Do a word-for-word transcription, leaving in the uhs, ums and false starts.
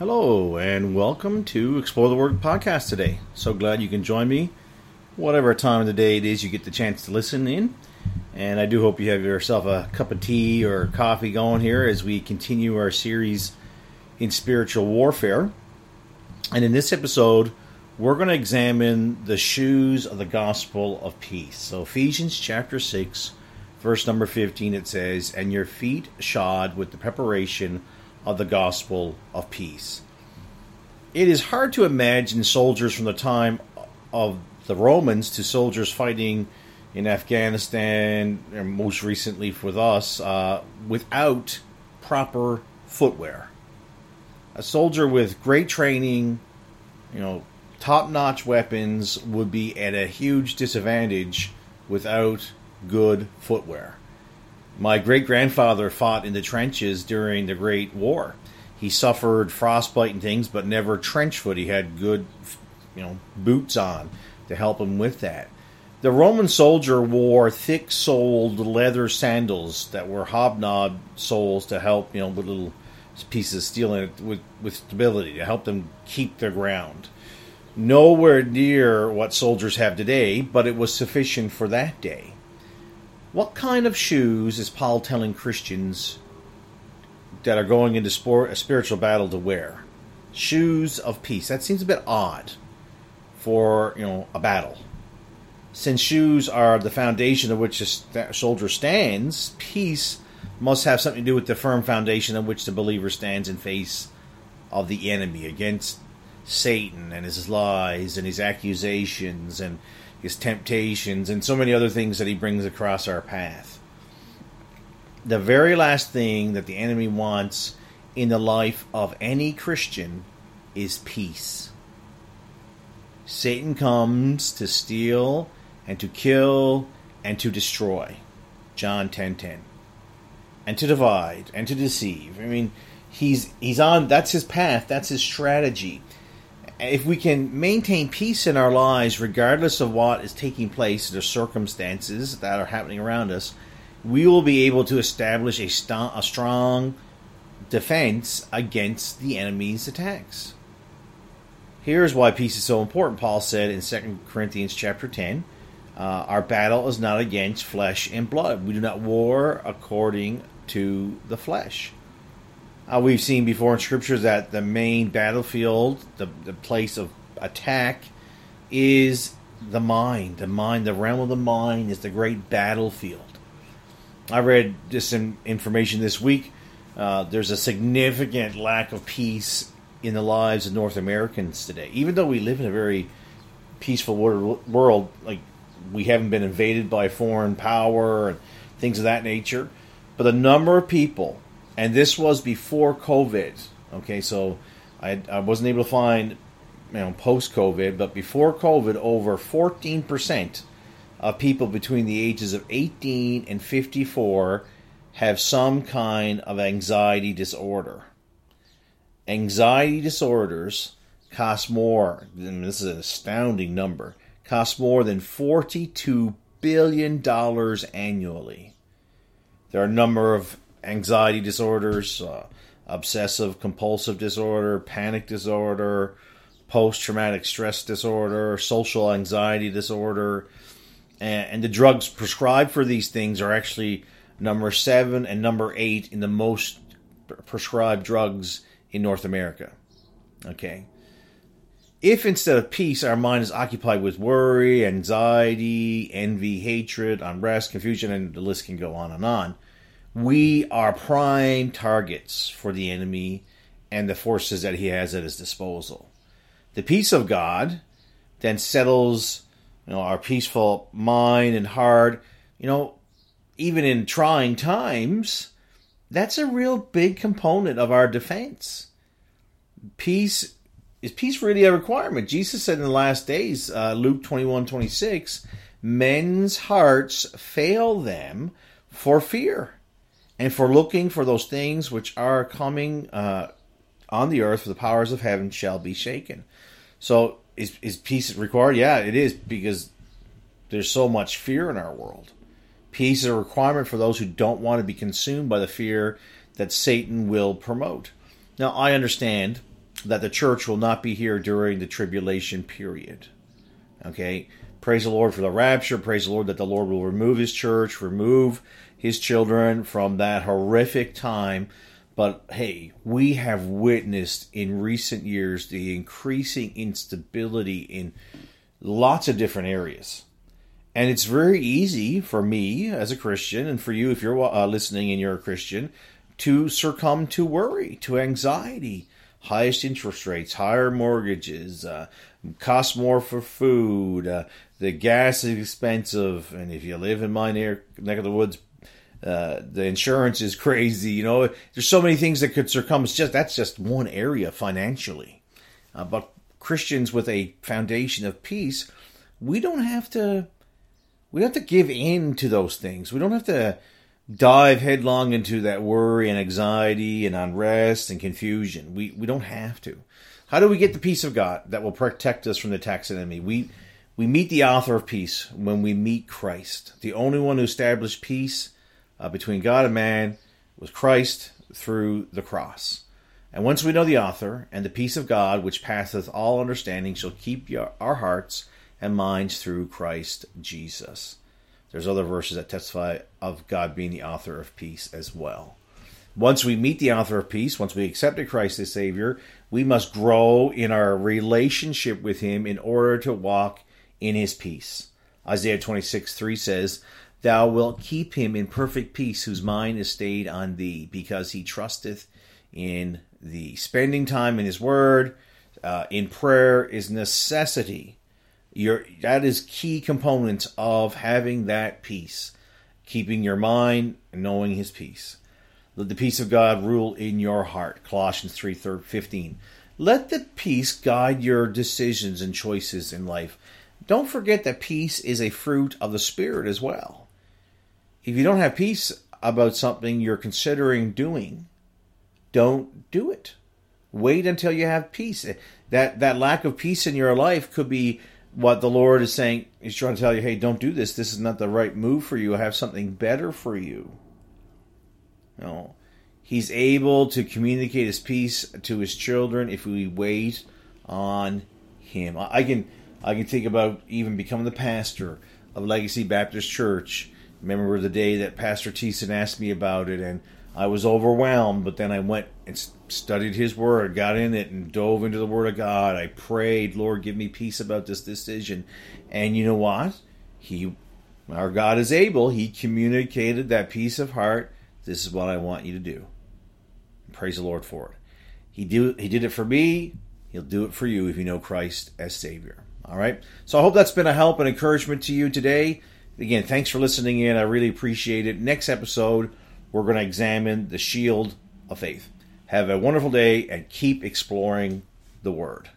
Hello, and welcome to Explore the Word podcast today. So glad you can join me, whatever time of the day it is you get the chance to listen in. And I do hope you have yourself a cup of tea or coffee going here as we continue our series in Spiritual Warfare. And in this episode, we're going to examine the shoes of the gospel of peace. So Ephesians chapter six, verse number fifteen, it says, "And your feet shod with the preparation of the gospel of peace." It is hard to imagine soldiers from the time of the Romans to soldiers fighting in Afghanistan, and most recently with us, uh, without proper footwear. A soldier with great training, you know, top-notch weapons would be at a huge disadvantage without good footwear. My great-grandfather fought in the trenches during the Great War. He suffered frostbite and things, but never trench foot. He had good, you know, boots on to help him with that. The Roman soldier wore thick-soled leather sandals that were hobnob soles to help, you know, with little pieces of steel in it with, with stability to help them keep their ground. Nowhere near what soldiers have today, but it was sufficient for that day. What kind of shoes is Paul telling Christians that are going into sport, a spiritual battle to wear? Shoes of peace. That seems a bit odd for, you know, a battle. Since shoes are the foundation on which a soldier stands, peace must have something to do with the firm foundation on which the believer stands in face of the enemy, against Satan and his lies and his accusations and his temptations, and so many other things that he brings across our path. The very last thing that the enemy wants in the life of any Christian is peace. Satan comes to steal and to kill and to destroy. John ten ten. And to divide and to deceive. I mean, he's he's on, that's his path, that's his strategy. If we can maintain peace in our lives, regardless of what is taking place, the circumstances that are happening around us, we will be able to establish a, st- a strong defense against the enemy's attacks. Here's why peace is so important. Paul said in Second Corinthians chapter ten, uh, our battle is not against flesh and blood. We do not war according to the flesh. Uh, we've seen before in scriptures that the main battlefield, the, the place of attack, is the mind. The mind, the realm of the mind, is the great battlefield. I read just some information this week. Uh, there's a significant lack of peace in the lives of North Americans today. Even though we live in a very peaceful world, like we haven't been invaded by foreign power and things of that nature, but the number of people. And this was before COVID, okay, so I, I wasn't able to find, you know, post-COVID, but before COVID, over fourteen percent of people between the ages of eighteen and fifty-four have some kind of anxiety disorder. Anxiety disorders cost more, and this is an astounding number, cost more than forty-two billion dollars annually. There are a number of anxiety disorders, uh, obsessive compulsive disorder, panic disorder, post-traumatic stress disorder, social anxiety disorder, and, and the drugs prescribed for these things are actually number seven and number eight in the most prescribed drugs in North America. Okay. If instead of peace, our mind is occupied with worry, anxiety, envy, hatred, unrest, confusion, and the list can go on and on, we are prime targets for the enemy and the forces that he has at his disposal. The peace of God then settles, you know, our peaceful mind and heart. You know, even in trying times, that's a real big component of our defense. Peace, is peace really a requirement? Jesus said in the last days, uh, Luke twenty-one twenty-six, men's hearts fail them for fear, and for looking for those things which are coming uh, on the earth, for the powers of heaven shall be shaken. So is, is peace required? Yeah, it is, because there's so much fear in our world. Peace is a requirement for those who don't want to be consumed by the fear that Satan will promote. Now, I understand that the church will not be here during the tribulation period. Okay? Praise the Lord for the rapture. Praise the Lord that the Lord will remove his church, remove his children from that horrific time. But hey, we have witnessed in recent years the increasing instability in lots of different areas. And it's very easy for me as a Christian, and for you if you're uh, listening and you're a Christian, to succumb to worry, to anxiety. Highest interest rates, higher mortgages, uh, cost more for food, uh, the gas is expensive, and if you live in my near, neck of the woods, uh, the insurance is crazy. You know, there's so many things that could succumb. It's just, that's just one area financially. Uh, but Christians with a foundation of peace, we don't have to, we don't have to give in to those things. We don't have to dive headlong into that worry and anxiety and unrest and confusion. We we don't have to. How do we get the peace of God that will protect us from the attacks of the enemy? We we meet the author of peace when we meet Christ. The only one who established peace uh, between God and man was Christ through the cross. And once we know the author, and the peace of God, which passeth all understanding, shall keep your, our hearts and minds through Christ Jesus. There's other verses that testify of God being the author of peace as well. Once we meet the author of peace, once we accepted Christ as Savior, we must grow in our relationship with him in order to walk in his peace. Isaiah twenty-six three says, "Thou wilt keep him in perfect peace whose mind is stayed on thee, because he trusteth in thee." Spending time in his word, uh, in prayer, is necessity. Your, that is key components of having that peace, keeping your mind and knowing his peace. Let the peace of God rule in your heart. Colossians three fifteen. Let the peace guide your decisions and choices in life. Don't forget that peace is a fruit of the Spirit as well. If you don't have peace about something you're considering doing, don't do it. Wait until you have peace. That, that lack of peace in your life could be what the Lord is saying. He's trying to tell you, hey, don't do this. This is not the right move for you. I have something better for you. No. He's able to communicate his peace to his children if we wait on him. I can I can think about even becoming the pastor of Legacy Baptist Church. Remember the day that Pastor Thiessen asked me about it, and I was overwhelmed, but then I went and studied his word, got in it, and dove into the word of God. I prayed, Lord, give me peace about this decision. And you know what? He, our God is able. He communicated that peace of heart. This is what I want you to do. Praise the Lord for it. He do, He did it for me. He'll do it for you if you know Christ as Savior. All right? So I hope that's been a help and encouragement to you today. Again, thanks for listening in. I really appreciate it. Next episode, we're going to examine the shield of faith. Have a wonderful day and keep exploring the Word.